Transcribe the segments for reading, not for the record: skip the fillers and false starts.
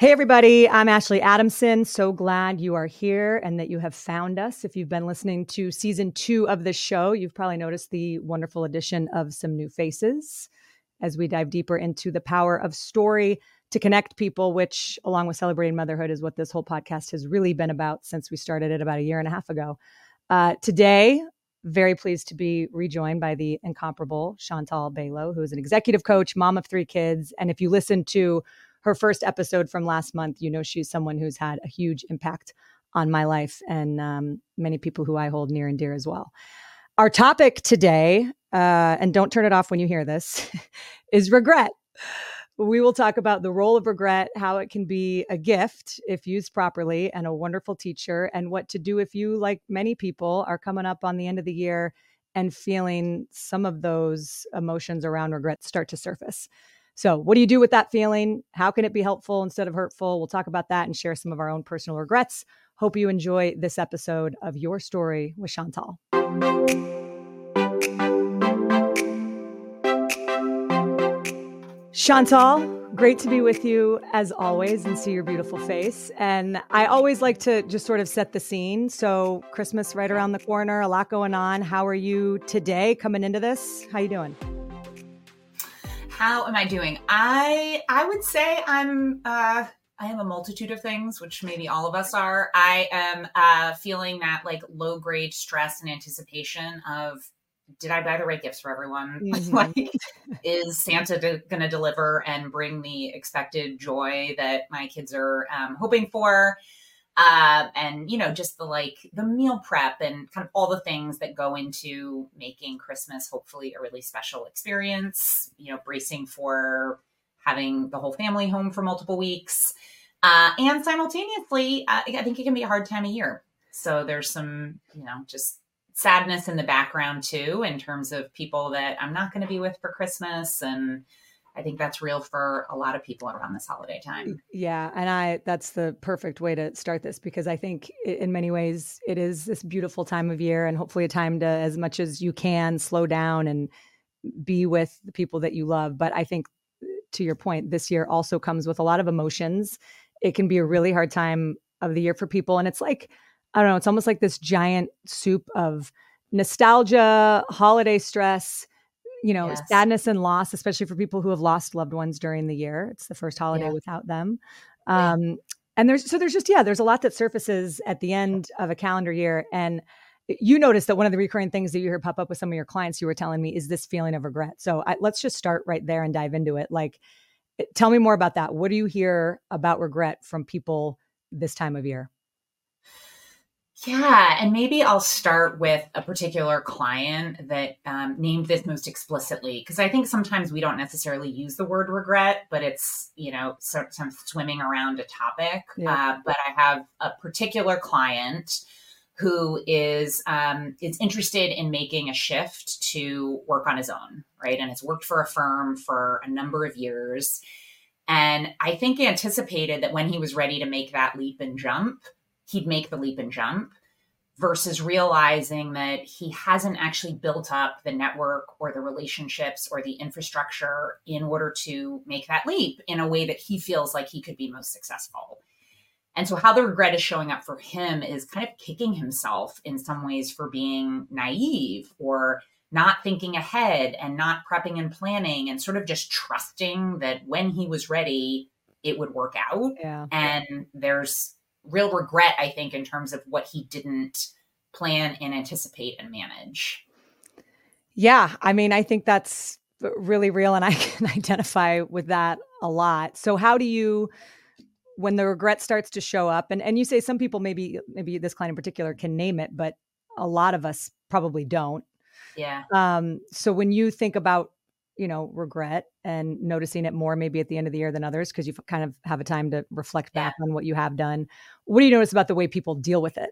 Hey, everybody, I'm Ashley Adamson. So glad you are here and that you have found us. If you've been listening to season 2 of the show, you've probably noticed the wonderful addition of some new faces as we dive deeper into the power of story to connect people, which, along with celebrating motherhood, is what this whole podcast has really been about since we started it about a year and a half ago. Today, very pleased to be rejoined by the incomparable Chantal Below, who is an executive coach, mom of 3 kids. And if you listen to her first episode from last month, you know she's someone who's had a huge impact on my life and many people who I hold near and dear as well. Our topic today, and don't turn it off when you hear this, is regret. We will talk about the role of regret, how it can be a gift if used properly and a wonderful teacher, and what to do if you, like many people, are coming up on the end of the year and feeling some of those emotions around regret start to surface. So what do you do with that feeling? How can it be helpful instead of hurtful? We'll talk about that and share some of our own personal regrets. Hope you enjoy this episode of Your Story with Chantal. Chantal, great to be with you as always and see your beautiful face. And I always like to just sort of set the scene. So Christmas right around the corner, a lot going on. How are you today coming into this? How you doing? How am I doing? I would say I am a multitude of things, which maybe all of us are. I am feeling that like low grade stress and anticipation of, did I buy the right gifts for everyone? Mm-hmm. Like, is Santa going to deliver and bring the expected joy that my kids are hoping for? And, you know, just the like the meal prep and kind of all the things that go into making Christmas hopefully a really special experience, you know, bracing for having the whole family home for multiple weeks. And simultaneously, I think it can be a hard time of year. So there's some, you know, just sadness in the background, too, in terms of people that I'm not going to be with for Christmas. And I think that's real for a lot of people around this holiday time. Yeah. And that's the perfect way to start this, because I think in many ways it is this beautiful time of year and hopefully a time to, as much as you can, slow down and be with the people that you love. But I think, to your point, this year also comes with a lot of emotions. It can be a really hard time of the year for people. And it's like, I don't know, it's almost like this giant soup of nostalgia, holiday stress, you know, yes, sadness and loss, especially for people who have lost loved ones during the year. It's the first holiday without them. And there's a lot that surfaces at the end of a calendar year. And you notice that one of the recurring things that you hear pop up with some of your clients, you were telling me, is this feeling of regret. So let's just start right there and dive into it. Like, tell me more about that. What do you hear about regret from people this time of year? Yeah. And maybe I'll start with a particular client that named this most explicitly, because I think sometimes we don't necessarily use the word regret, but it's, you know, sort of swimming around a topic. Yeah. But I have a particular client who is interested in making a shift to work on his own, right? And has worked for a firm for a number of years. And I think he anticipated that when he was ready to make that leap and jump, he'd make the leap and jump, versus realizing that he hasn't actually built up the network or the relationships or the infrastructure in order to make that leap in a way that he feels like he could be most successful. And so how the regret is showing up for him is kind of kicking himself in some ways for being naive or not thinking ahead and not prepping and planning and sort of just trusting that when he was ready, it would work out. Yeah. And there's real regret, I think, in terms of what he didn't plan and anticipate and manage. Yeah. I mean, I think that's really real and I can identify with that a lot. So how do you, when the regret starts to show up, and you say some people, maybe this client in particular can name it, but a lot of us probably don't. Yeah. So when you think about, you know, regret and noticing it more maybe at the end of the year than others, because you kind of have a time to reflect back on what you have done. What do you notice about the way people deal with it?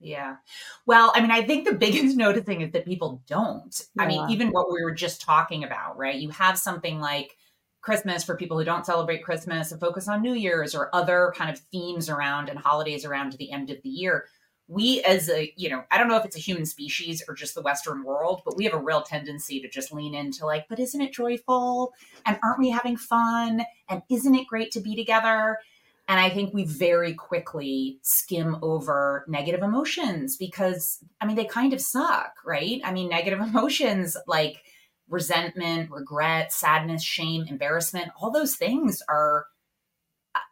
Yeah. Well, I mean, I think the biggest noticing is that people don't. Yeah. I mean, even what we were just talking about, right? You have something like Christmas for people who don't celebrate Christmas and focus on New Year's or other kind of themes around and holidays around the end of the year. we as a, you know, I don't know if it's a human species or just the Western world, but we have a real tendency to just lean into like, but isn't it joyful? And aren't we having fun? And isn't it great to be together? And I think we very quickly skim over negative emotions because, I mean, they kind of suck, right? I mean, negative emotions like resentment, regret, sadness, shame, embarrassment, all those things are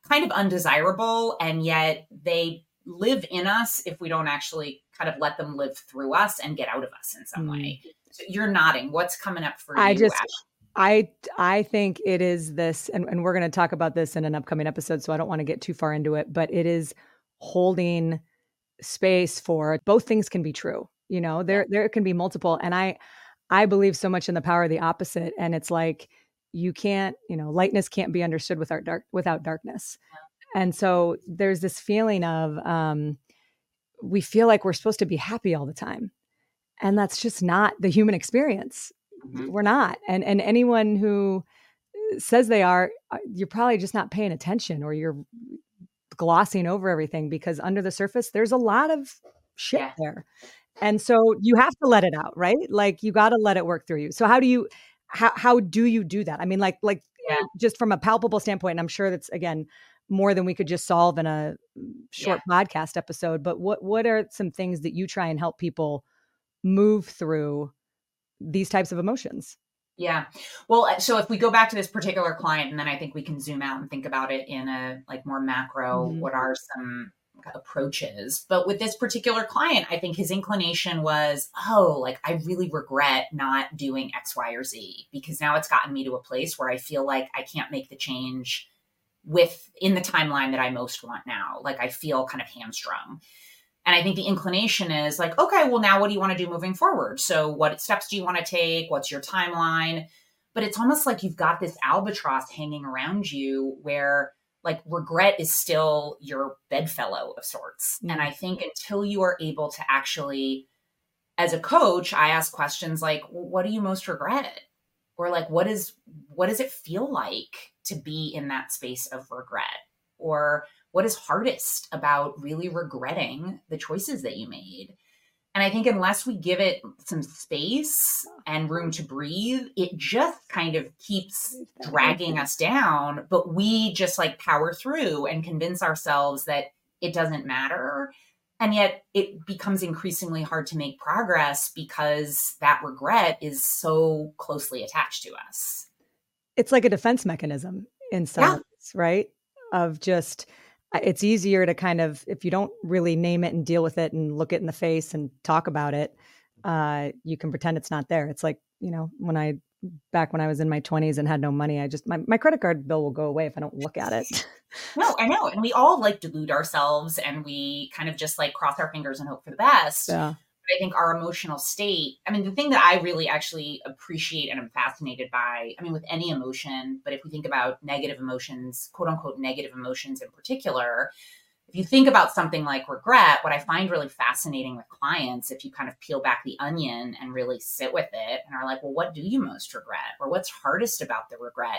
kind of undesirable. And yet they live in us if we don't actually kind of let them live through us and get out of us in some way. So you're nodding. What's coming up for you, Ashley? I think it is this, and we're going to talk about this in an upcoming episode, so I don't want to get too far into it, but it is holding space for both things can be true. You know, there can be multiple. And I believe so much in the power of the opposite. And it's like, you can't, you know, lightness can't be understood without darkness. And so there's this feeling of, we feel like we're supposed to be happy all the time. And that's just not the human experience. We're not. And anyone who says they are, you're probably just not paying attention or you're glossing over everything because under the surface, there's a lot of shit there. And so you have to let it out, right? Like you got to let it work through you. So how do you do that? I mean, like just from a palpable standpoint, and I'm sure that's again, more than we could just solve in a short podcast episode, but what are some things that you try and help people move through these types of emotions? Yeah. Well, so if we go back to this particular client, and then I think we can zoom out and think about it in a like more macro, what are some approaches? But with this particular client, I think his inclination was, oh, like I really regret not doing X, Y, or Z, because now it's gotten me to a place where I feel like I can't make the change within the timeline that I most want now. Like I feel kind of hamstrung. And I think the inclination is like, okay, well, now what do you want to do moving forward? So what steps do you want to take? What's your timeline? But it's almost like you've got this albatross hanging around you where like regret is still your bedfellow of sorts. And I think until you are able to actually, as a coach, I ask questions like, well, what do you most regret? Or like, what does it feel like to be in that space of regret? Or what is hardest about really regretting the choices that you made? And I think unless we give it some space and room to breathe, it just kind of keeps dragging us down, but we just like power through and convince ourselves that it doesn't matter. And yet it becomes increasingly hard to make progress because that regret is so closely attached to us. It's like a defense mechanism in some ways, right? Of just, it's easier to kind of, if you don't really name it and deal with it and look it in the face and talk about it, you can pretend it's not there. It's like, you know, back when I was in my 20s and had no money, I just, my credit card bill will go away if I don't look at it. No, I know. And we all like delude ourselves and we kind of just like cross our fingers and hope for the best. Yeah. But I think our emotional state, I mean, the thing that I really actually appreciate and I'm fascinated by, I mean, with any emotion, but if we think about negative emotions, quote unquote, negative emotions in particular, if you think about something like regret, what I find really fascinating with clients, if you kind of peel back the onion and really sit with it and are like, well, what do you most regret? Or what's hardest about the regret?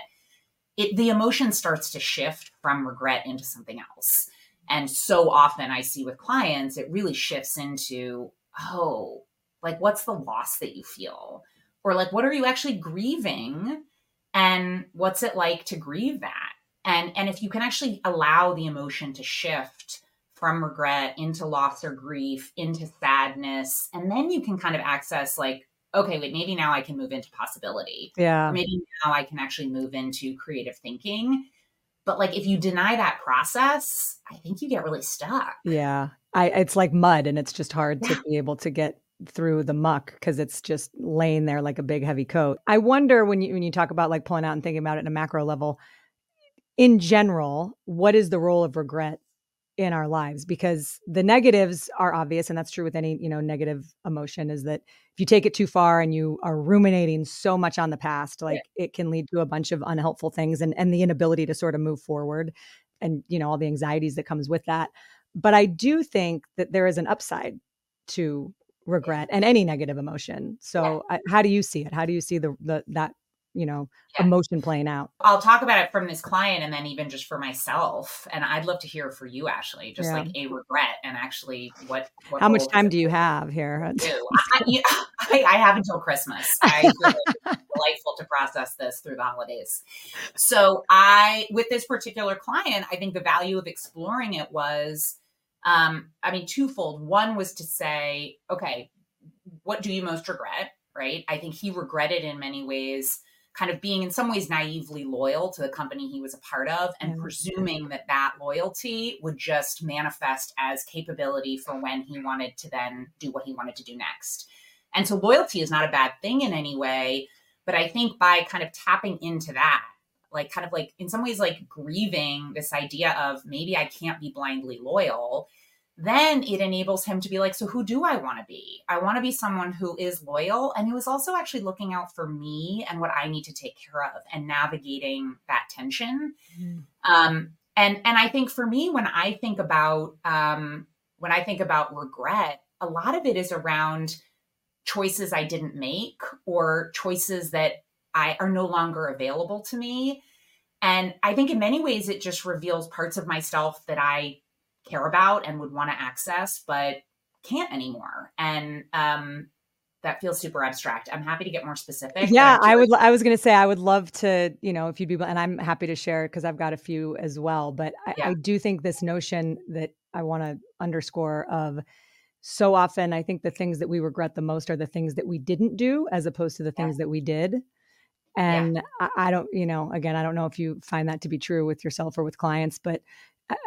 The emotion starts to shift from regret into something else. And so often I see with clients, it really shifts into, oh, like what's the loss that you feel? Or like, what are you actually grieving? And what's it like to grieve that? And if you can actually allow the emotion to shift from regret into loss or grief, into sadness, and then you can kind of access like, okay, wait, maybe now I can move into possibility. Yeah. Maybe now I can actually move into creative thinking. But like, if you deny that process, I think you get really stuck. Yeah. It's like mud and it's just hard to be able to get through the muck because it's just laying there like a big heavy coat. I wonder when you talk about like pulling out and thinking about it in a macro level, in general, what is the role of regret in our lives? Because the negatives are obvious, and that's true with any, you know, negative emotion, is that if you take it too far and you are ruminating so much on the past, like it can lead to a bunch of unhelpful things and the inability to sort of move forward and, you know, all the anxieties that comes with that. But I do think that there is an upside to regret and any negative emotion. So how do you see it? How do you see that emotion playing out. I'll talk about it from this client and then even just for myself. And I'd love to hear for you, Ashley, just like a regret and actually what how much time do you have here? I have until Christmas. I feel like it's delightful to process this through the holidays. So with this particular client, I think the value of exploring it was, twofold. One was to say, okay, what do you most regret? Right. I think he regretted in many ways kind of being in some ways naively loyal to the company he was a part of and presuming that loyalty would just manifest as capability for when he wanted to then do what he wanted to do next. And so loyalty is not a bad thing in any way, but I think by kind of tapping into that, like kind of like in some ways like grieving this idea of maybe I can't be blindly loyal, then it enables him to be like, so who do I want to be? I want to be someone who is loyal and who is also actually looking out for me and what I need to take care of and navigating that tension. Mm. And I think for me, when I think about regret, a lot of it is around choices I didn't make or choices that are no longer available to me. And I think in many ways, it just reveals parts of myself that I care about and would want to access, but can't anymore. And that feels super abstract. I'm happy to get more specific. Yeah, I was going to say, I would love to, if you'd be, and I'm happy to share because I've got a few as well, but I do think this notion that I want to underscore of so often, I think the things that we regret the most are the things that we didn't do as opposed to the things that we did. And I don't, again, I don't know if you find that to be true with yourself or with clients, but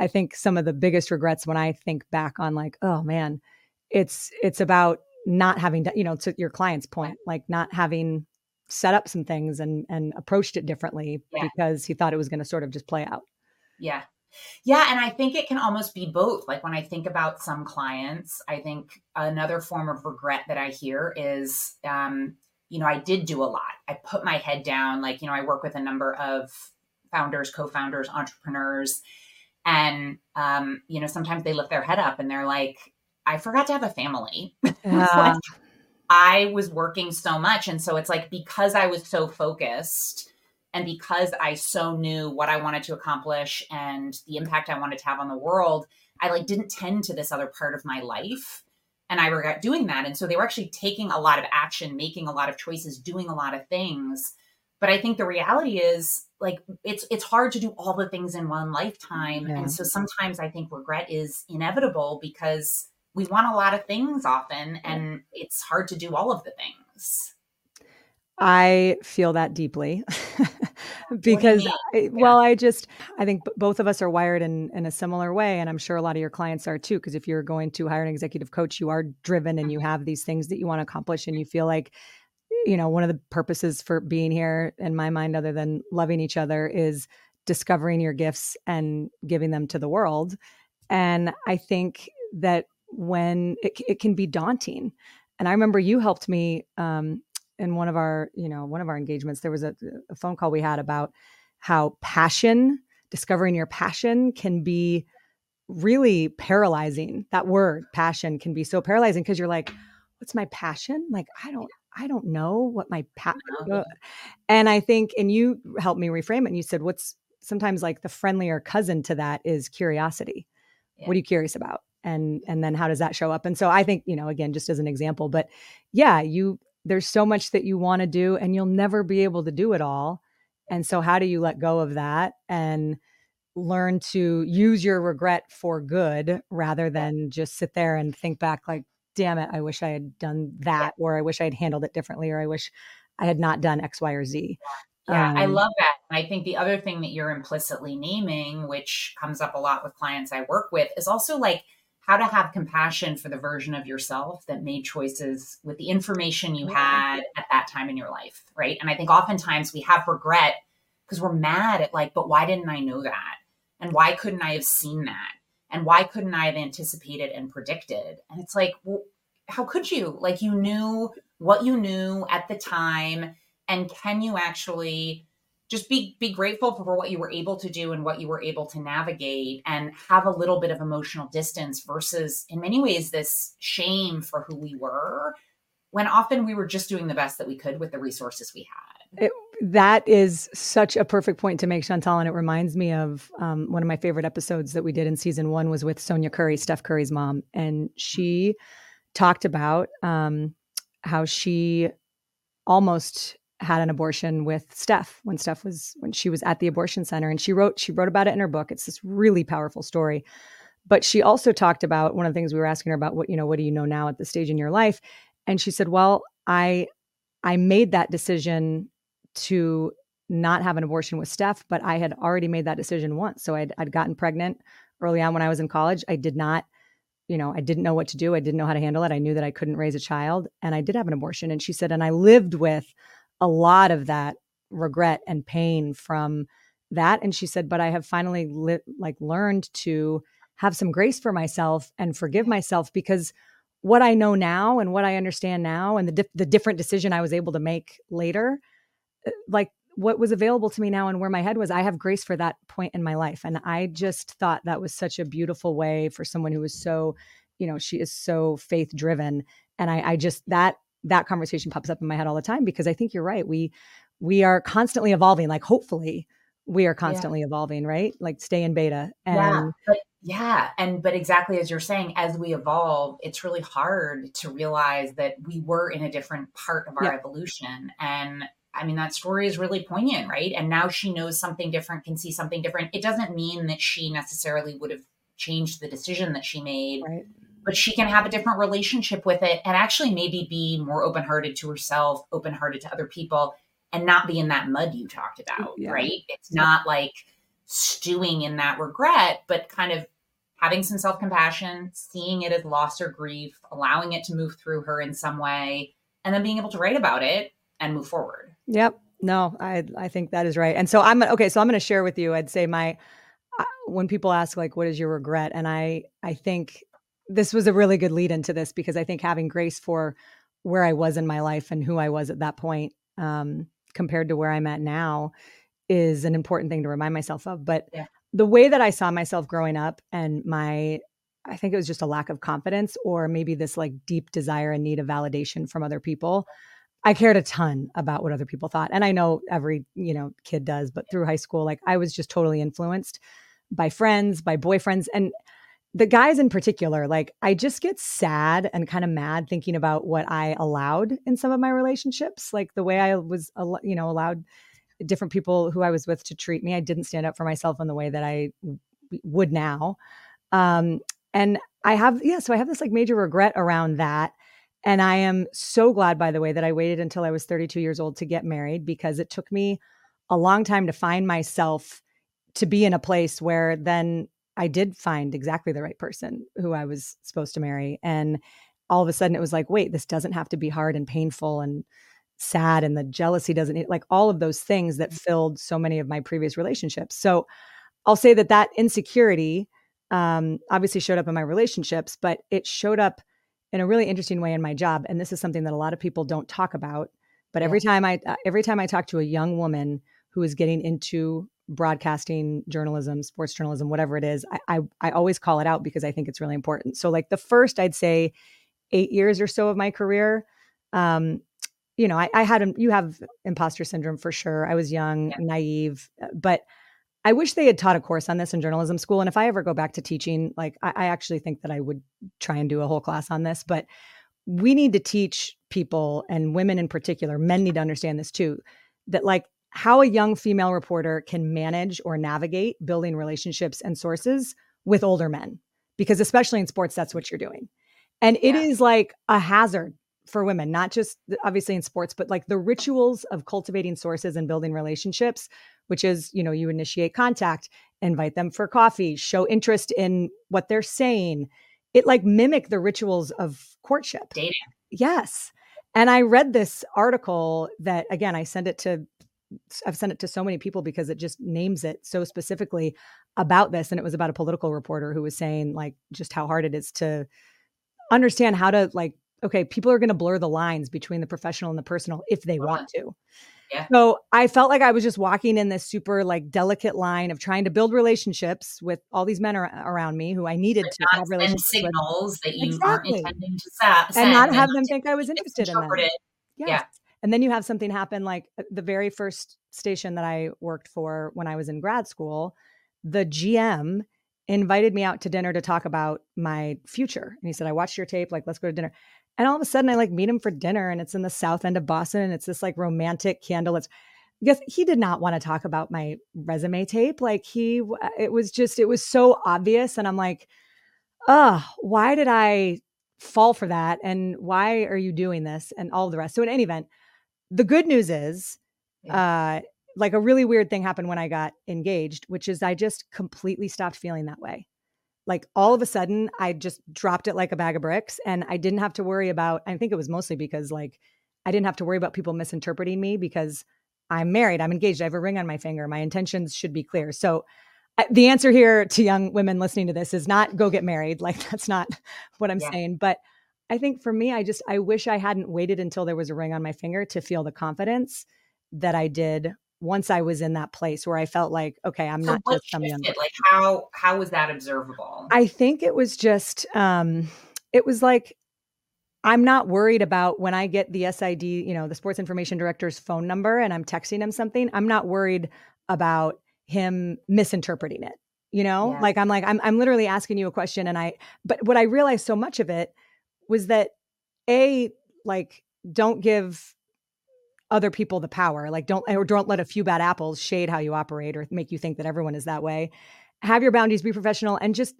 I think some of the biggest regrets when I think back on like, oh man, it's about not having, to your client's point, like not having set up some things and approached it differently because he thought it was going to sort of just play out. Yeah. Yeah. And I think it can almost be both. Like when I think about some clients, I think another form of regret that I hear is, I did do a lot. I put my head down. Like, I work with a number of founders, co-founders, entrepreneurs, and, sometimes they lift their head up and they're like, I forgot to have a family. Like, I was working so much. And so it's like, because I was so focused and because I so knew what I wanted to accomplish and the impact I wanted to have on the world, I like didn't tend to this other part of my life. And I regret doing that. And so they were actually taking a lot of action, making a lot of choices, doing a lot of things. But I think the reality is like, it's hard to do all the things in one lifetime. Yeah. And so sometimes I think regret is inevitable because we want a lot of things often, and it's hard to do all of the things. I feel that deeply because, I think both of us are wired in a similar way. And I'm sure a lot of your clients are too, because if you're going to hire an executive coach, you are driven and you have these things that you want to accomplish and you feel like, one of the purposes for being here in my mind, other than loving each other, is discovering your gifts and giving them to the world. And I think that when it can be daunting, and I remember you helped me in one of our engagements, there was a phone call we had about how discovering your passion can be really paralyzing. That word passion can be so paralyzing because you're like, what's my passion? Like, I don't know what my passion is. And I think, and you helped me reframe it. And you said, what's sometimes like the friendlier cousin to that is curiosity. Yeah. What are you curious about? And then how does that show up? And so I think, again, just as an example, but there's so much that you want to do and you'll never be able to do it all. And so how do you let go of that and learn to use your regret for good rather than just sit there and think back like, damn it, I wish I had done that, or I wish I had handled it differently, or I wish I had not done X, Y, or Z. Yeah, I love that. And I think the other thing that you're implicitly naming, which comes up a lot with clients I work with, is also like how to have compassion for the version of yourself that made choices with the information you had at that time in your life, right? And I think oftentimes we have regret because we're mad at like, but why didn't I know that? And why couldn't I have seen that? And why couldn't I have anticipated and predicted? And it's like, well, how could you? Like, you knew what you knew at the time. And can you actually just be grateful for what you were able to do and what you were able to navigate and have a little bit of emotional distance versus, in many ways, this shame for who we were, when often we were just doing the best that we could with the resources we had. That is such a perfect point to make, Chantal. And it reminds me of one of my favorite episodes that we did in season one was with Sonia Curry, Steph Curry's mom. And she talked about how she almost had an abortion with Steph when she was at the abortion center. And she wrote about it in her book. It's this really powerful story. But she also talked about one of the things we were asking her about, what do you know now at this stage in your life? And she said, well, I made that decision to not have an abortion with Steph, but I had already made that decision once. So I'd gotten pregnant early on when I was in college. I did not, I didn't know what to do. I didn't know how to handle it. I knew that I couldn't raise a child, and I did have an abortion. And she said, and I lived with a lot of that regret and pain from that. And she said, but I have finally learned to have some grace for myself and forgive myself, because what I know now and what I understand now and the different decision I was able to make later, like what was available to me now and where my head was, I have grace for that point in my life. And I just thought that was such a beautiful way for someone who is so, she is so faith driven. And I just, that conversation pops up in my head all the time, because I think you're right. We are constantly evolving. Like, hopefully we are constantly evolving, right? Like, stay in beta. And but exactly as you're saying, as we evolve, it's really hard to realize that we were in a different part of our evolution. And I mean, that story is really poignant, right? And now she knows something different, can see something different. It doesn't mean that she necessarily would have changed the decision that she made, right? But she can have a different relationship with it and actually maybe be more open-hearted to herself, open-hearted to other people, and not be in that mud you talked about, right? It's not like stewing in that regret, but kind of having some self-compassion, seeing it as loss or grief, allowing it to move through her in some way, and then being able to write about it and move forward. Yep. No, I think that is right. And so I'm going to share with you, I'd say when people ask, like, what is your regret? And I think this was a really good lead into this, because I think having grace for where I was in my life and who I was at that point, compared to where I'm at now, is an important thing to remind myself of. But the way that I saw myself growing up and I think it was just a lack of confidence, or maybe this like deep desire and need of validation from other people. I cared a ton about what other people thought. And I know every, kid does, but through high school, like, I was just totally influenced by friends, by boyfriends, and the guys in particular. Like, I just get sad and kind of mad thinking about what I allowed in some of my relationships, like the way I was, allowed different people who I was with to treat me. I didn't stand up for myself in the way that I would now. And I have this like major regret around that. And I am so glad, by the way, that I waited until I was 32 years old to get married, because it took me a long time to find myself to be in a place where then I did find exactly the right person who I was supposed to marry. And all of a sudden it was like, wait, this doesn't have to be hard and painful and sad. And the jealousy doesn't, like, all of those things that filled so many of my previous relationships. So I'll say that insecurity obviously showed up in my relationships, but it showed up in a really interesting way in my job. And this is something that a lot of people don't talk about, but every time I talk to a young woman who is getting into broadcasting journalism, sports journalism, whatever it is, I always call it out, because I think it's really important. So, like, the first, I'd say, 8 years or so of my career, you have imposter syndrome for sure. I was young, naive, but I wish they had taught a course on this in journalism school. And if I ever go back to teaching, like, I actually think that I would try and do a whole class on this, but we need to teach people, and women in particular, men need to understand this too, that, like, how a young female reporter can manage or navigate building relationships and sources with older men, because especially in sports, that's what you're doing. And it is like a hazard for women, not just obviously in sports, but like the rituals of cultivating sources and building relationships, which is, you initiate contact, invite them for coffee, show interest in what they're saying. It like mimic the rituals of courtship. Dating. Yes. And I read this article that, again, I've sent it to so many people because it just names it so specifically about this. And it was about a political reporter who was saying, like, just how hard it is to understand how to, like, okay, people are going to blur the lines between the professional and the personal if they want to. Yeah. So I felt like I was just walking in this super, like, delicate line of trying to build relationships with all these men around me who I needed to have relationships with. Signals that you aren't intending to send, and not have them think I was interested in them. Yes. Yeah. And then you have something happen like the very first station that I worked for when I was in grad school, the GM invited me out to dinner to talk about my future. And he said, I watched your tape, like, let's go to dinner. And all of a sudden I like meet him for dinner, and it's in the South End of Boston, and it's this like romantic candle. I guess he did not want to talk about my resume tape. Like it was so obvious. And I'm like, oh, why did I fall for that? And why are you doing this? And all the rest. So in any event, the good news is, like a really weird thing happened when I got engaged, which is I just completely stopped feeling that way. Like all of a sudden I just dropped it like a bag of bricks, and I didn't have to worry about, I think it was mostly because like, I didn't have to worry about people misinterpreting me because I'm married, I'm engaged, I have a ring on my finger. My intentions should be clear. So the answer here to young women listening to this is not go get married. Like that's not what I'm saying. But I think for me, I wish I hadn't waited until there was a ring on my finger to feel the confidence that I did once I was in that place where I felt like, okay, I'm not just some young girl. Like how was that observable? I think it was just, it was like, I'm not worried about when I get the SID, the sports information director's phone number, and I'm texting him something, I'm not worried about him misinterpreting it. Like, I'm literally asking you a question. But what I realized so much of it was that don't give other people the power, like don't let a few bad apples shade how you operate or make you think that everyone is that way. Have your boundaries, be professional, and just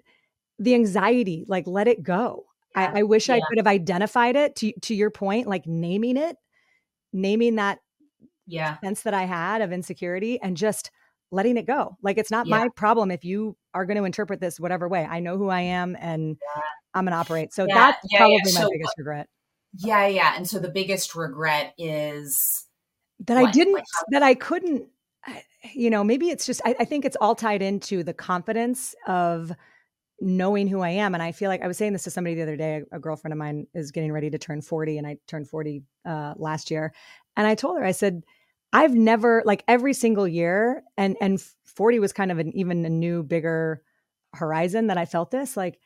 the anxiety, like let it go. I wish I could have identified it to your point, like naming that sense that I had of insecurity and just letting it go. Like, it's not my problem if you are going to interpret this whatever way. I know who I am, and I'm going to operate. So that's probably my biggest regret. And so the biggest regret is that I couldn't, maybe it's just, I think it's all tied into the confidence of knowing who I am. And I feel like I was saying this to somebody the other day, a girlfriend of mine is getting ready to turn 40, and I turned 40 last year. And I told her, I said, I've never, like every single year, and 40 was kind of even a new, bigger horizon that I felt this, like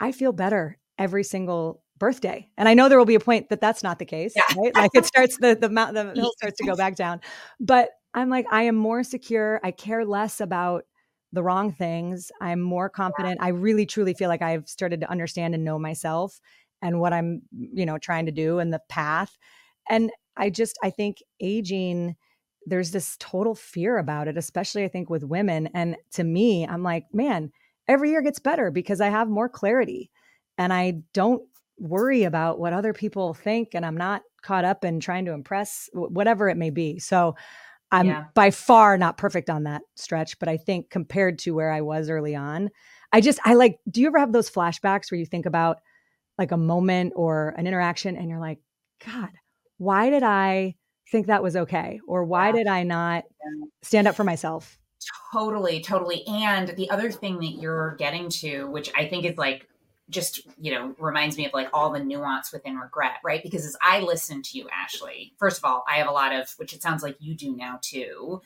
I feel better every single birthday. And I know there will be a point that that's not the case, right? Like it starts, the hill starts to go back down, but I'm like, I am more secure. I care less about the wrong things. I'm more confident. I really, truly feel like I've started to understand and know myself and what I'm, trying to do and the path. And I think aging, there's this total fear about it, especially I think with women. And to me, I'm like, man, every year gets better because I have more clarity and I don't worry about what other people think. And I'm not caught up in trying to impress, whatever it may be. So I'm by far not perfect on that stretch, but I think compared to where I was early on, do you ever have those flashbacks where you think about like a moment or an interaction and you're like, God, why did I think that was okay? Or why did I not stand up for myself? Totally, totally. And the other thing that you're getting to, which I think is like, just, reminds me of like all the nuance within regret, right? Because as I listen to you, Ashley, first of all, I have a lot of, which it sounds like you do now too,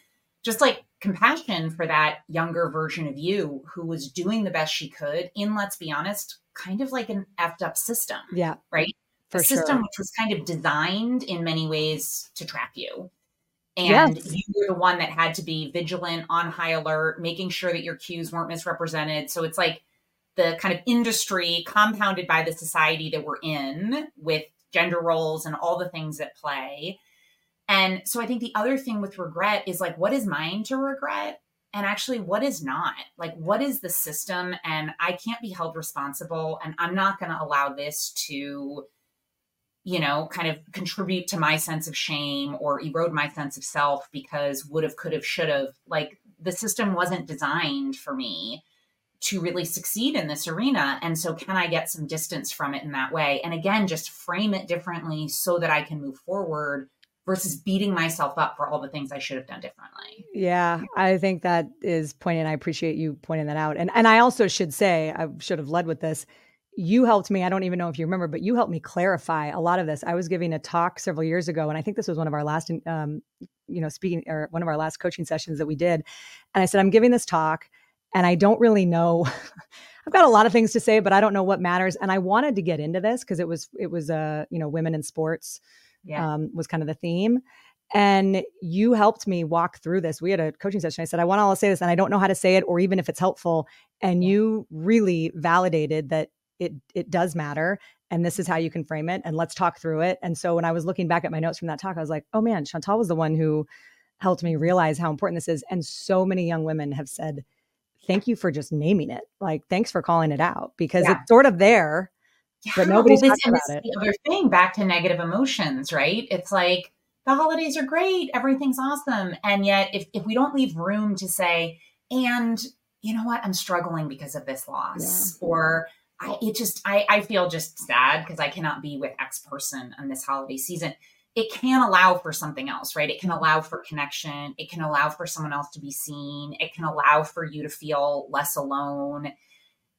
just like compassion for that younger version of you who was doing the best she could in, let's be honest, kind of like an effed up system. Yeah. Right. The system, which was kind of designed in many ways to trap you. And you were the one that had to be vigilant, on high alert, making sure that your cues weren't misrepresented. So it's like, the kind of industry compounded by the society that we're in with gender roles and all the things at play. And so I think the other thing with regret is like, what is mine to regret? And actually, what is not? Like, what is the system? And I can't be held responsible. And I'm not going to allow this to, kind of contribute to my sense of shame or erode my sense of self because would have, could have, should have. Like, the system wasn't designed for me to really succeed in this arena. And so can I get some distance from it in that way? And again, just frame it differently so that I can move forward versus beating myself up for all the things I should have done differently. Yeah, I think that is poignant. I appreciate you pointing that out. And I also should say, I should have led with this. You helped me. I don't even know if you remember, but you helped me clarify a lot of this. I was giving a talk several years ago, and I think this was one of our last, speaking or one of our last coaching sessions that we did. And I said, I'm giving this talk, and I don't really know, I've got a lot of things to say, but I don't know what matters. And I wanted to get into this because it was women in sports was kind of the theme. And you helped me walk through this. We had a coaching session. I said, I want to say this and I don't know how to say it or even if it's helpful. And you really validated that it does matter. And this is how you can frame it. And let's talk through it. And so when I was looking back at my notes from that talk, I was like, oh man, Chantal was the one who helped me realize how important this is. And so many young women have said, thank you for just naming it. Like, thanks for calling it out because it's sort of there, but nobody's talking about it. The other thing, back to negative emotions, right? It's like, the holidays are great. Everything's awesome. And yet if we don't leave room to say, and you know what, I'm struggling because of this loss, or I feel just sad because I cannot be with X person on this holiday season. It can allow for something else, right? It can allow for connection. It can allow for someone else to be seen. It can allow for you to feel less alone.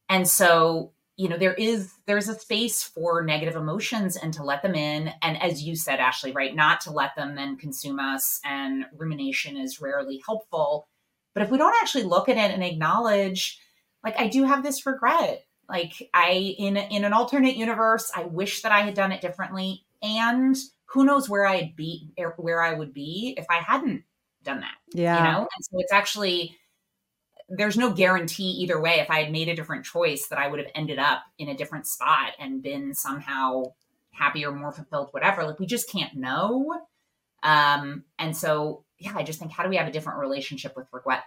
And so, you know, there's a space for negative emotions and to let them in. And as you said, Ashley, right, not to let them then consume us, and rumination is rarely helpful. But if we don't actually look at it and acknowledge, like, I do have this regret. Like in an alternate universe, I wish that I had done it differently. And who knows where I would be if I hadn't done that. Yeah. You know? And so it's actually, there's no guarantee either way. If I had made a different choice, that I would have ended up in a different spot and been somehow happier, more fulfilled, whatever. Like, we just can't know. And so, yeah, I just think, how do we have a different relationship with regret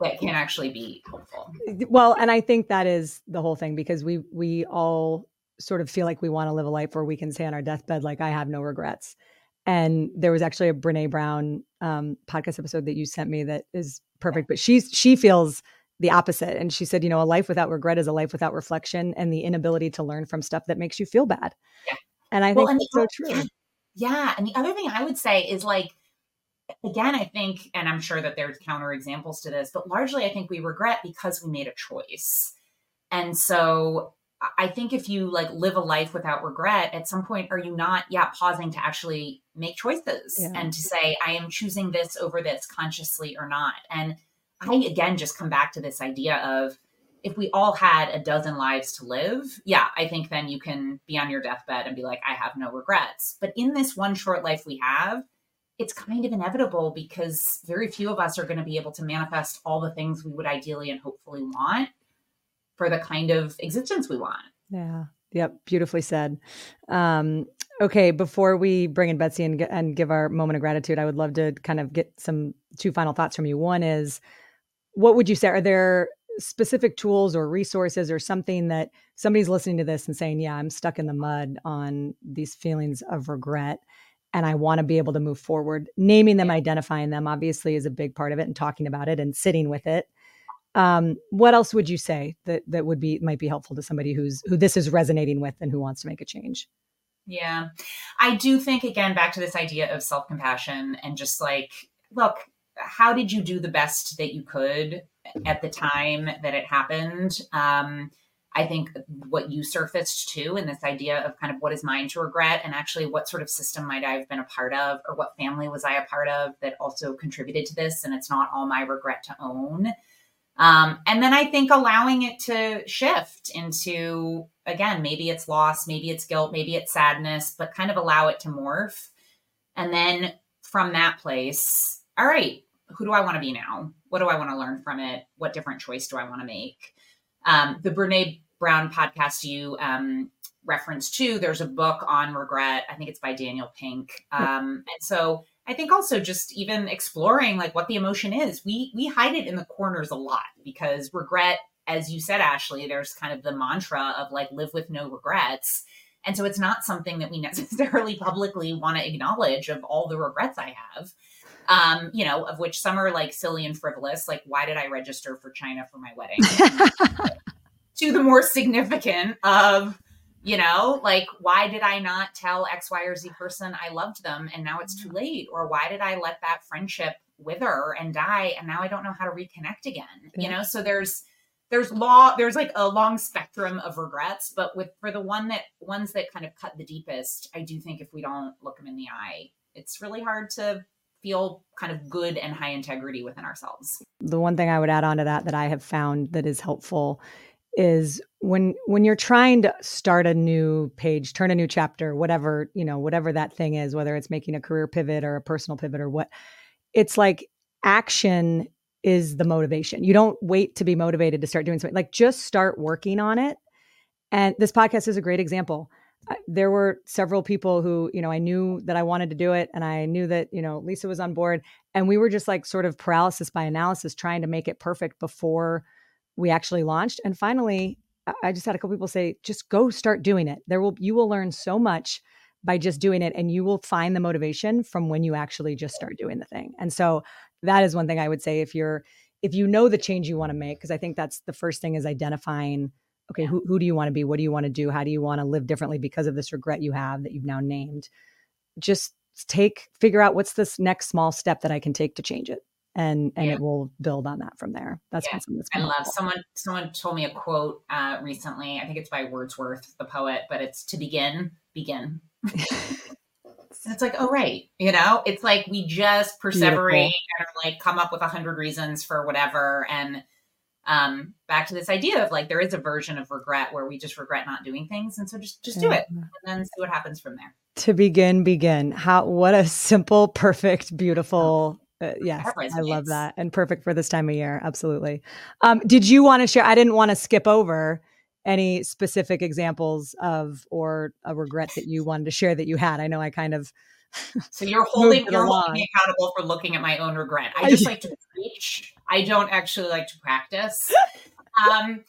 that can actually be helpful? Well, and I think that is the whole thing, because we all sort of feel like we want to live a life where we can say on our deathbed, like, I have no regrets. And there was actually a Brené Brown podcast episode that you sent me that is perfect, but she feels the opposite. And she said, you know, a life without regret is a life without reflection and the inability to learn from stuff that makes you feel bad. Yeah. And I think that's so true. Yeah. And the other thing I would say is, like, again, I think, and I'm sure that there's counterexamples to this, but largely I think we regret because we made a choice. And so I think if you, like, live a life without regret, at some point, are you not pausing to actually make choices and to say, I am choosing this over this consciously or not? And I, again, just come back to this idea of, if we all had a dozen lives to live, I think then you can be on your deathbed and be like, I have no regrets. But in this one short life we have, it's kind of inevitable, because very few of us are going to be able to manifest all the things we would ideally and hopefully want for the kind of existence we want. Yeah. Yep. Beautifully said. Okay. Before we bring in Betsy and give our moment of gratitude, I would love to kind of get two final thoughts from you. One is, what would you say, are there specific tools or resources or something that somebody's listening to this and saying, yeah, I'm stuck in the mud on these feelings of regret and I want to be able to move forward? Naming them, identifying them, obviously, is a big part of it, and talking about it and sitting with it. What else would you say that might be helpful to somebody who this is resonating with and who wants to make a change? Yeah. I do think, again, back to this idea of self-compassion and just, like, look, how did you do the best that you could at the time that it happened? I think what you surfaced too, and this idea of kind of what is mine to regret, and actually what sort of system might I have been a part of, or what family was I a part of that also contributed to this? And it's not all my regret to own. And then I think allowing it to shift into, again, maybe it's loss, maybe it's guilt, maybe it's sadness, but kind of allow it to morph. And then from that place, all right, who do I want to be now? What do I want to learn from it? What different choice do I want to make? The Brené Brown podcast you referenced too, there's a book on regret. I think it's by Daniel Pink. And so I think also just even exploring, like, what the emotion is. We hide it in the corners a lot, because regret, as you said, Ashley, there's kind of the mantra of, like, live with no regrets. And so it's not something that we necessarily publicly want to acknowledge, of all the regrets I have. You know, of which some are, like, silly and frivolous, like, why did I register for China for my wedding? To the more significant of, you know, like, why did I not tell X, Y, or Z person I loved them and now it's too late? Or why did I let that friendship wither and die and now I don't know how to reconnect again? Yeah. You know, so there's like a long spectrum of regrets, but ones that kind of cut the deepest, I do think if we don't look them in the eye, it's really hard to feel kind of good and high integrity within ourselves. The one thing I would add on to that I have found that is helpful is when you're trying to start a new page, turn a new chapter, whatever, you know, whatever that thing is, whether it's making a career pivot or a personal pivot or what, it's like action is the motivation. You don't wait to be motivated to start doing something, like just start working on it. And this podcast is a great example. There were several people who, you know, I knew that I wanted to do it. And I knew that, you know, Lisa was on board, and we were just like sort of paralysis by analysis, trying to make it perfect before we actually launched. And finally, I just had a couple people say, just go start doing it. You will learn so much by just doing it, and you will find the motivation from when you actually just start doing the thing. And so that is one thing I would say, if you know the change you want to make, because I think that's the first thing, is identifying, okay, who do you want to be? What do you want to do? How do you want to live differently because of this regret you have that you've now named? Just figure out what's this next small step that I can take to change it. And it will build on that from there. That's someone told me a quote recently. I think it's by Wordsworth, the poet, but it's to begin. So it's like, oh, right. You know, it's like we just perseverate and like come up with 100 reasons for whatever. And back to this idea of like, there is a version of regret where we just regret not doing things. And so just do it and then see what happens from there. To begin. What a simple, perfect, beautiful yes, I love that. And perfect for this time of year. Absolutely. Did you want to share? I didn't want to skip over any specific examples of, or a regret that you wanted to share that you had. I know I kind of. So you're holding me accountable for looking at my own regret. I just like to preach. I don't actually like to practice. I'm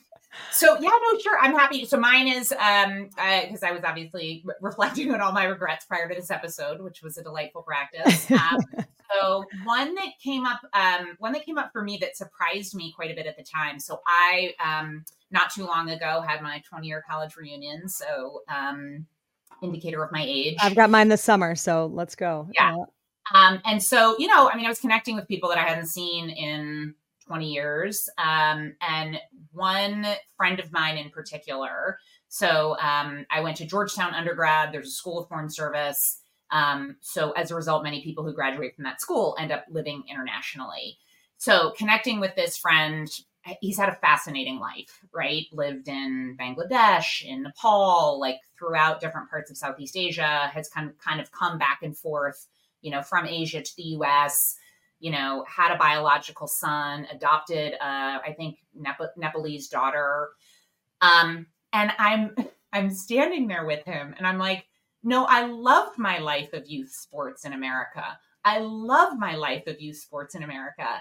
happy. So mine is, because I was obviously reflecting on all my regrets prior to this episode, which was a delightful practice. So one that came up for me that surprised me quite a bit at the time. So I, not too long ago, had my 20-year college reunion. So, indicator of my age. I've got mine this summer, so let's go. Yeah. And so, you know, I mean, I was connecting with people that I hadn't seen in 20 years. And one friend of mine in particular. So I went to Georgetown undergrad. There's a School of Foreign Service. So as a result, many people who graduate from that school end up living internationally. So connecting with this friend, he's had a fascinating life, right? Lived in Bangladesh, in Nepal, like throughout different parts of Southeast Asia, has kind of come back and forth, you know, from Asia to the US, you know, had a biological son, adopted, I think, Nepalese daughter. And I'm standing there with him and I'm like, no, I loved my life of youth sports in America.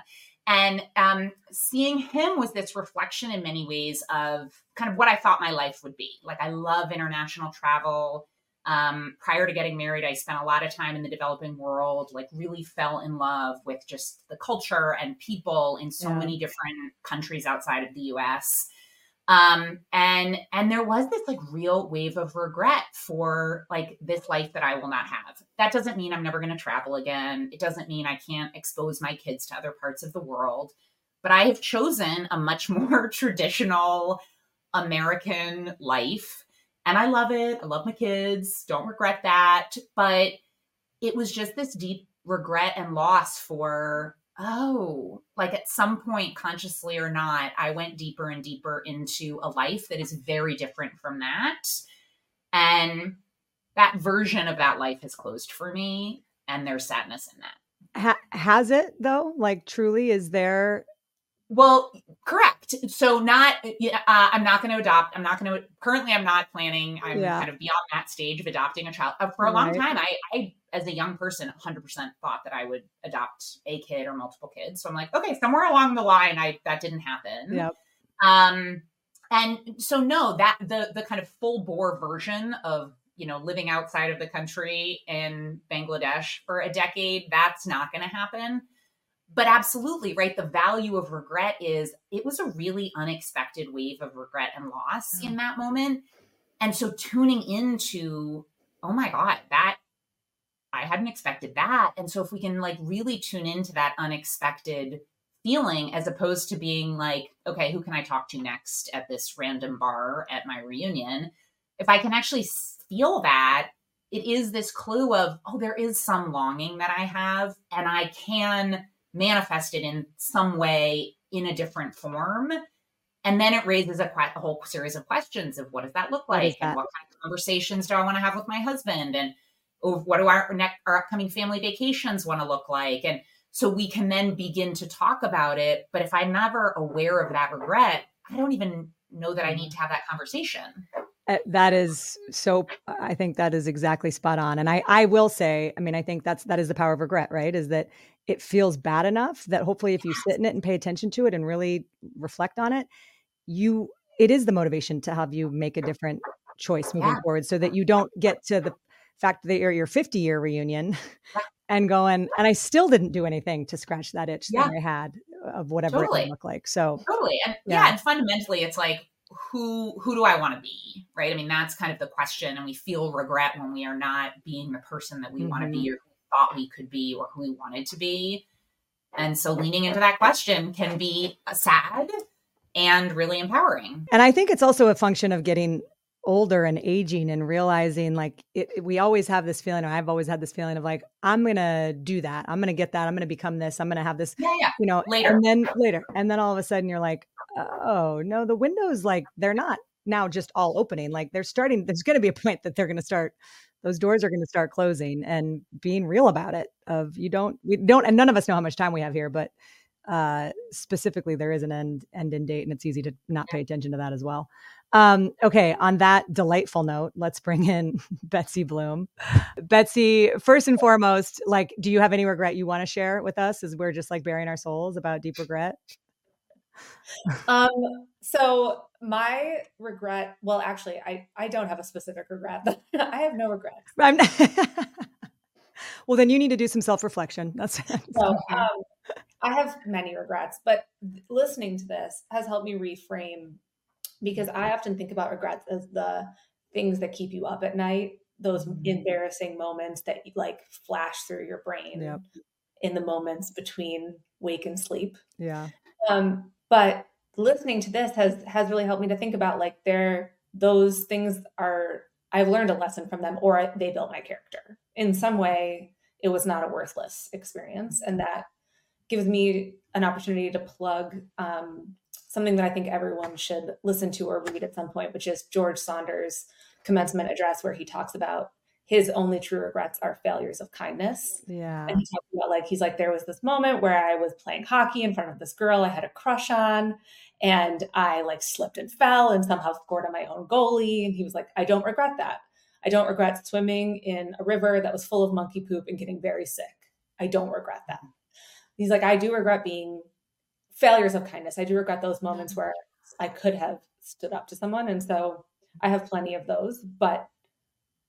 And seeing him was this reflection in many ways of kind of what I thought my life would be. Like, I love international travel. Prior to getting married, I spent a lot of time in the developing world, like really fell in love with just the culture and people in so many different countries outside of the US. And there was this like real wave of regret for like this life that I will not have. That doesn't mean I'm never going to travel again. It doesn't mean I can't expose my kids to other parts of the world, but I have chosen a much more traditional American life. And I love it. I love my kids. Don't regret that. But it was just this deep regret and loss for, oh, like at some point, consciously or not, I went deeper and deeper into a life that is very different from that. And that version of that life has closed for me. And there's sadness in that. Has it though? Like, truly, is there? Well, correct. So I'm not going to adopt. Currently I'm not planning. I'm kind of beyond that stage of adopting a child. For a long time, I as a young person, 100% thought that I would adopt a kid or multiple kids. So I'm like, okay, somewhere along the line, that didn't happen. Yep. And so no, that the kind of full bore version of, you know, living outside of the country in Bangladesh for a decade, that's not going to happen. But absolutely, right? The value of regret is it was a really unexpected wave of regret and loss in that moment. And so tuning into, oh my God, that I hadn't expected that. And so if we can like really tune into that unexpected feeling, as opposed to being like, okay, who can I talk to next at this random bar at my reunion? If I can actually feel that, it is this clue of, oh, there is some longing that I have and I can manifest it in some way in a different form. And then it raises a whole series of questions of what does that look like? And what kind of conversations do I want to have with my husband? And what do our upcoming family vacations want to look like? And so we can then begin to talk about it. But if I'm never aware of that regret, I don't even know that I need to have that conversation. That is so, I think that is exactly spot on. And I will say, I mean, I think that is the power of regret, right? Is that it feels bad enough that hopefully if you sit in it and pay attention to it and really reflect on it, it is the motivation to have you make a different choice moving forward, so that you don't get to the fact that you're your 50-year reunion and going, and I still didn't do anything to scratch that itch that I had of whatever it might look like. So totally. And and fundamentally it's like, who do I want to be? Right. I mean, that's kind of the question. And we feel regret when we are not being the person that we want to be or who thought we could be or who we wanted to be. And so leaning into that question can be sad and really empowering. And I think it's also a function of getting older and aging and realizing, like, we always have this feeling, or I've always had this feeling of like, I'm going to do that. I'm going to get that. I'm going to become this. I'm going to have this, you know, later. And then later. And then all of a sudden you're like, oh no, the windows, like, they're not now just all opening. Like, they're starting, there's going to be a point that they're going to start, those doors are going to start closing, and being real about it of we don't, and none of us know how much time we have here, but specifically there is an end in date, and it's easy to not pay attention to that as well. Okay. On that delightful note, let's bring in Betsy Bloom. Betsy, first and foremost, like, do you have any regret you want to share with us as we're just like burying our souls about deep regret? So my regret, well, actually, I don't have a specific regret, but I have no regrets. Well, then you need to do some self-reflection. I have many regrets, but listening to this has helped me reframe, because I often think about regrets as the things that keep you up at night, those embarrassing moments that like flash through your brain in the moments between wake and sleep. Yeah. But listening to this has really helped me to think about, like, those things are, I've learned a lesson from them, or they built my character in some way. It was not a worthless experience. And that gives me an opportunity to plug, something that I think everyone should listen to or read at some point, which is George Saunders' commencement address, where he talks about his only true regrets are failures of kindness. Yeah. And he talks about, like, he's like, there was this moment where I was playing hockey in front of this girl I had a crush on, and I like slipped and fell and somehow scored on my own goalie. And he was like, I don't regret that. I don't regret swimming in a river that was full of monkey poop and getting very sick. I don't regret that. He's like, I do regret being failures of kindness. I do regret those moments where I could have stood up to someone. And so I have plenty of those, but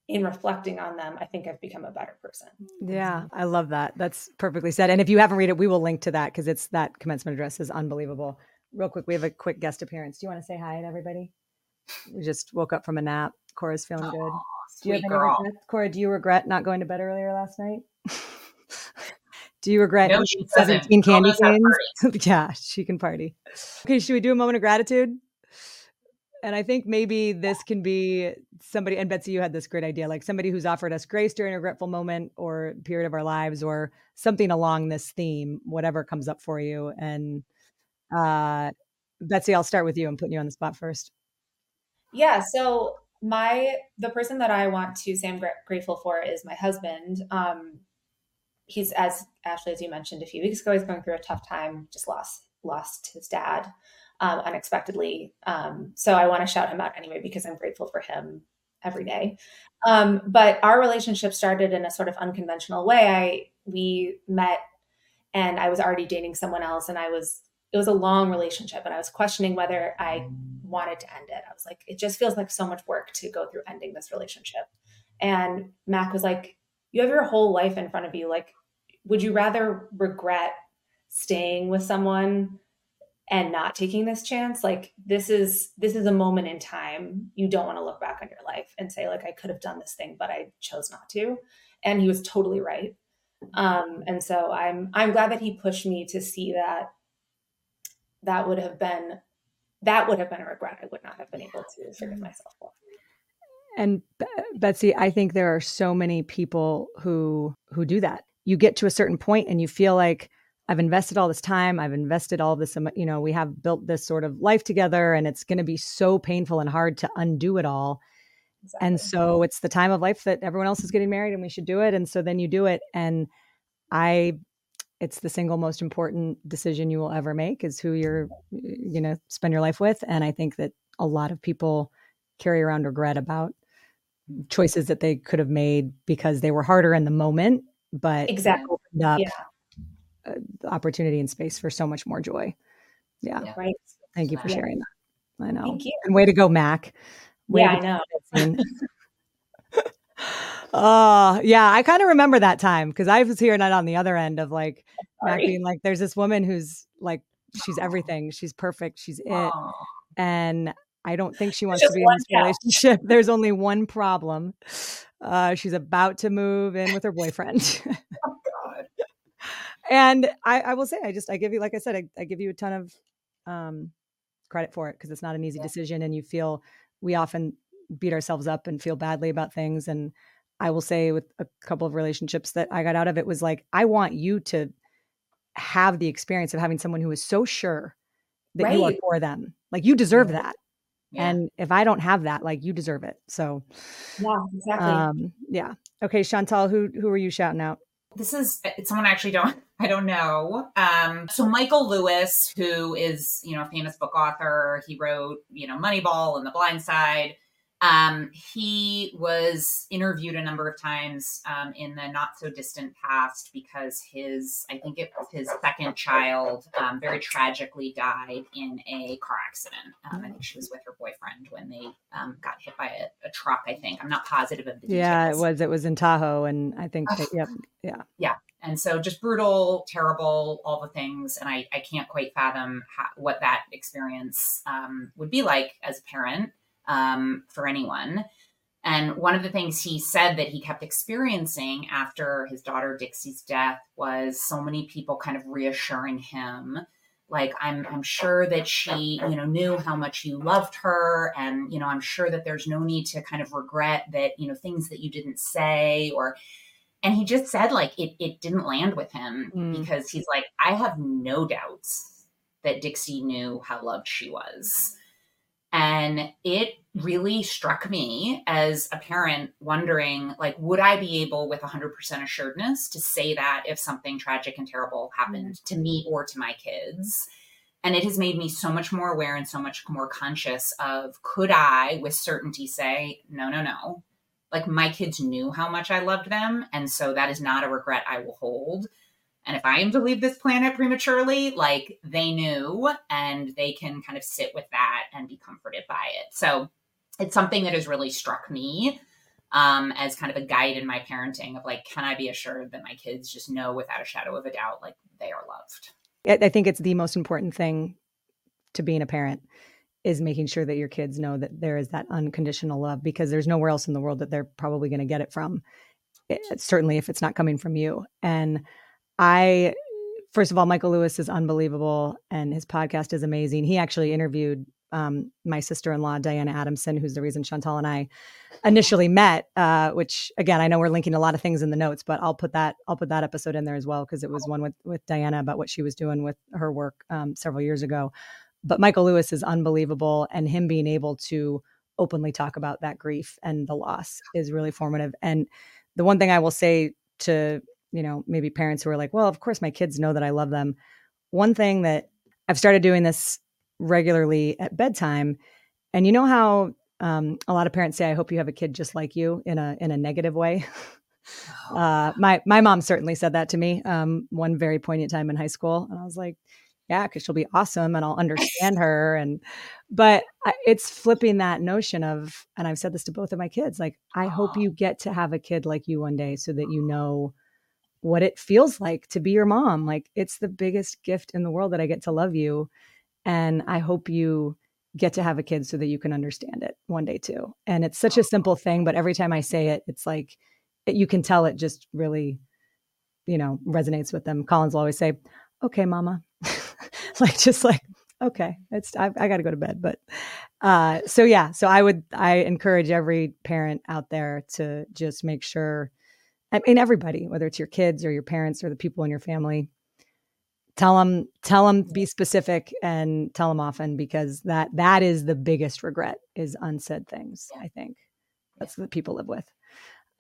in reflecting on them, I think I've become a better person. Yeah, I love that. That's perfectly said. And if you haven't read it, we will link to that, because it's, that commencement address is unbelievable. Real quick, we have a quick guest appearance. Do you want to say hi to everybody? We just woke up from a nap. Cora's feeling good. Do you have any regrets? Cora, do you regret not going to bed earlier last night? Do you regret 17 candy canes? Yeah, she can party. Okay, should we do a moment of gratitude? And I think maybe this can be somebody, and Betsy, you had this great idea, like somebody who's offered us grace during a regretful moment or period of our lives, or something along this theme, whatever comes up for you. And Betsy, I'll start with you. I'm putting you on the spot first. Yeah. So the person that I want to say I'm grateful for is my husband. He's, as Ashley, as you mentioned a few weeks ago, he's going through a tough time, just lost his dad. Unexpectedly. So I want to shout him out anyway, because I'm grateful for him every day. But our relationship started in a sort of unconventional way. We met, and I was already dating someone else, and it was a long relationship, and I was questioning whether I wanted to end it. I was like, it just feels like so much work to go through ending this relationship. And Mac was like, you have your whole life in front of you. Like, would you rather regret staying with someone and not taking this chance? Like, this is a moment in time. You don't want to look back on your life and say, like, I could have done this thing, but I chose not to. And he was totally right. And so I'm glad that he pushed me to see that would have been a regret I would not have been able to forgive myself for. And Betsy, I think there are so many people who do that. You get to a certain point and you feel like, I've invested all this time. I've invested all this, you know, we have built this sort of life together, and it's going to be so painful and hard to undo it all. Exactly. And so it's the time of life that everyone else is getting married and we should do it. And so then you do it. And it's the single most important decision you will ever make is who you're, you know, spend your life with. And I think that a lot of people carry around regret about choices that they could have made because they were harder in the moment, but opened up opportunity and space for so much more joy. Yeah. Right. Thank you for sharing that. I know. Thank you. And way to go, Mac. I know. I kind of remember that time because I was hearing that on the other end of like Mac being like, there's this woman who's like, she's everything. She's perfect. She's it. And I don't think she wants to be in this relationship. There's only one problem. She's about to move in with her boyfriend. Oh, God. And I will say, I give you, like I said, I give you a ton of credit for it because it's not an easy decision. And we often beat ourselves up and feel badly about things. And I will say with a couple of relationships that I got out of, it was like, I want you to have the experience of having someone who is so sure that you are for them. Like you deserve that. Yeah. And if I don't have that, like you deserve it. So yeah, exactly. Okay. Chantal, who are you shouting out? This is someone I don't know. So Michael Lewis, who is, you know, a famous book author, he wrote, you know, Moneyball and The Blind Side. He was interviewed a number of times in the not so distant past because his second child very tragically died in a car accident. I think she was with her boyfriend when they got hit by a truck, I think. I'm not positive of the details. Yeah, it was in Tahoe. And I think, Yeah. And so just brutal, terrible, all the things. And I can't quite fathom what that experience would be like as a parent. For anyone. And one of the things he said that he kept experiencing after his daughter Dixie's death was so many people kind of reassuring him, like, I'm sure that she, you know, knew how much you loved her. And, you know, I'm sure that there's no need to kind of regret that, you know, things that you didn't say and he just said, like, it didn't land with him because he's like, I have no doubts that Dixie knew how loved she was. And it really struck me as a parent wondering, like, would I be able with 100% assuredness to say that if something tragic and terrible happened to me or to my kids? And it has made me so much more aware and so much more conscious of, could I with certainty say, no. Like, my kids knew how much I loved them. And so that is not a regret I will hold. And if I am to leave this planet prematurely, like, they knew, and they can kind of sit with that and be comforted by it. So it's something that has really struck me as kind of a guide in my parenting of, like, can I be assured that my kids just know without a shadow of a doubt, like, they are loved? I think it's the most important thing to being a parent is making sure that your kids know that there is that unconditional love, because there's nowhere else in the world that they're probably going to get it from, certainly if it's not coming from you. And first of all, Michael Lewis is unbelievable and his podcast is amazing. He actually interviewed my sister-in-law, Diana Adamson, who's the reason Chantal and I initially met, which, again, I know we're linking a lot of things in the notes, but I'll put that episode in there as well, because it was one with Diana about what she was doing with her work several years ago. But Michael Lewis is unbelievable, and him being able to openly talk about that grief and the loss is really formative. And the one thing I will say to, you know, maybe parents who are like, well, of course my kids know that I love them. One thing that I've started doing this regularly at bedtime, and you know how a lot of parents say, I hope you have a kid just like you, in a negative way. My mom certainly said that to me one very poignant time in high school. And I was like, yeah, because she'll be awesome and I'll understand her. But it's flipping that notion of, and I've said this to both of my kids, like, I hope you get to have a kid like you one day so that you know what it feels like to be your mom. Like, it's the biggest gift in the world that I get to love you. And I hope you get to have a kid so that you can understand it one day too. And it's such a simple thing, but every time I say it, it's like, you can tell it just really, you know, resonates with them. Collins will always say, okay, mama, okay, I got to go to bed. But so I encourage every parent out there to just make sure, I mean, everybody, whether it's your kids or your parents or the people in your family, Tell them, be specific and tell them often, because that is the biggest regret, is unsaid things. Yeah. I think that's what people live with.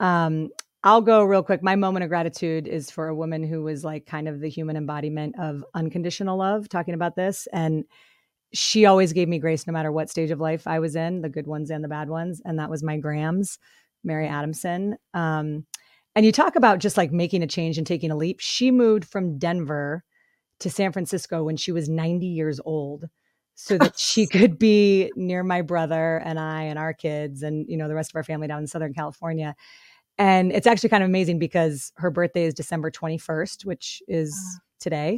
I'll go real quick. My moment of gratitude is for a woman who was like kind of the human embodiment of unconditional love, talking about this. And she always gave me grace no matter what stage of life I was in, the good ones and the bad ones. And that was my Grams, Mary Adamson. And you talk about just like making a change and taking a leap. She moved from Denver to San Francisco when she was 90 years old so that she could be near my brother and I and our kids and, you know, the rest of our family down in Southern California. And it's actually kind of amazing because her birthday is December 21st, which is today,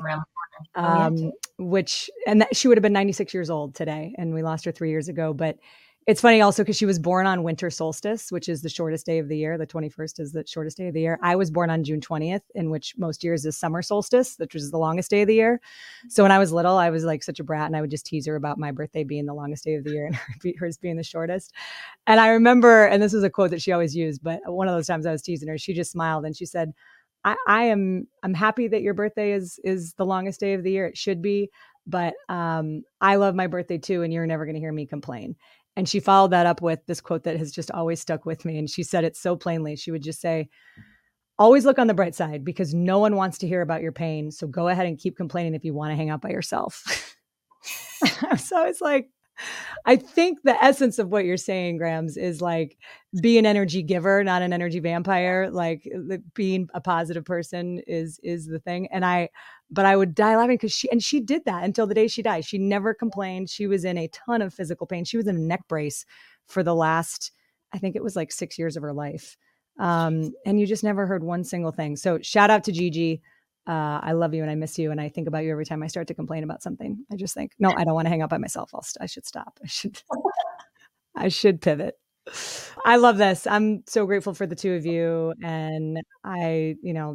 and that she would have been 96 years old today. And we lost her 3 years ago. But it's funny also because she was born on winter solstice, which is the shortest day of the year. The 21st is the shortest day of the year. I was born on June 20th, in which most years is summer solstice, which is the longest day of the year. So when I was little, I was like such a brat, and I would just tease her about my birthday being the longest day of the year and hers being the shortest. And I remember, and this was a quote that she always used, but one of those times I was teasing her, she just smiled and she said, I'm happy that your birthday is the longest day of the year. It should be, but I love my birthday too, and you're never going to hear me complain. And she followed that up with this quote that has just always stuck with me. And she said it so plainly. She would just say, always look on the bright side, because no one wants to hear about your pain. So go ahead and keep complaining if you want to hang out by yourself. So it's like, I think the essence of what you're saying, Grams, is like, be an energy giver, not an energy vampire. Like being a positive person is the thing. But I would die laughing because she did that until the day she died. She never complained. She was in a ton of physical pain. She was in a neck brace for the last, I think it was like 6 years of her life. And you just never heard one single thing. So shout out to Gigi. I love you and I miss you. And I think about you every time I start to complain about something. I just think, no, I don't want to hang out by myself. I should stop. I should pivot. I love this. I'm so grateful for the two of you. And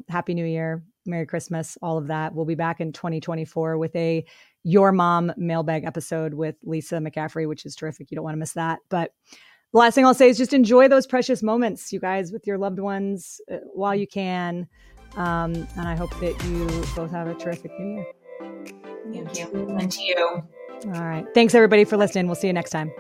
Happy New Year, Merry Christmas, all of that. We'll be back in 2024 with a Your Mom mailbag episode with Lisa McCaffrey, which is terrific. You don't want to miss that. But the last thing I'll say is just enjoy those precious moments, you guys, with your loved ones while you can. And I hope that you both have a terrific new year. Thank you. And to you. All right. Thanks, everybody, for listening. We'll see you next time.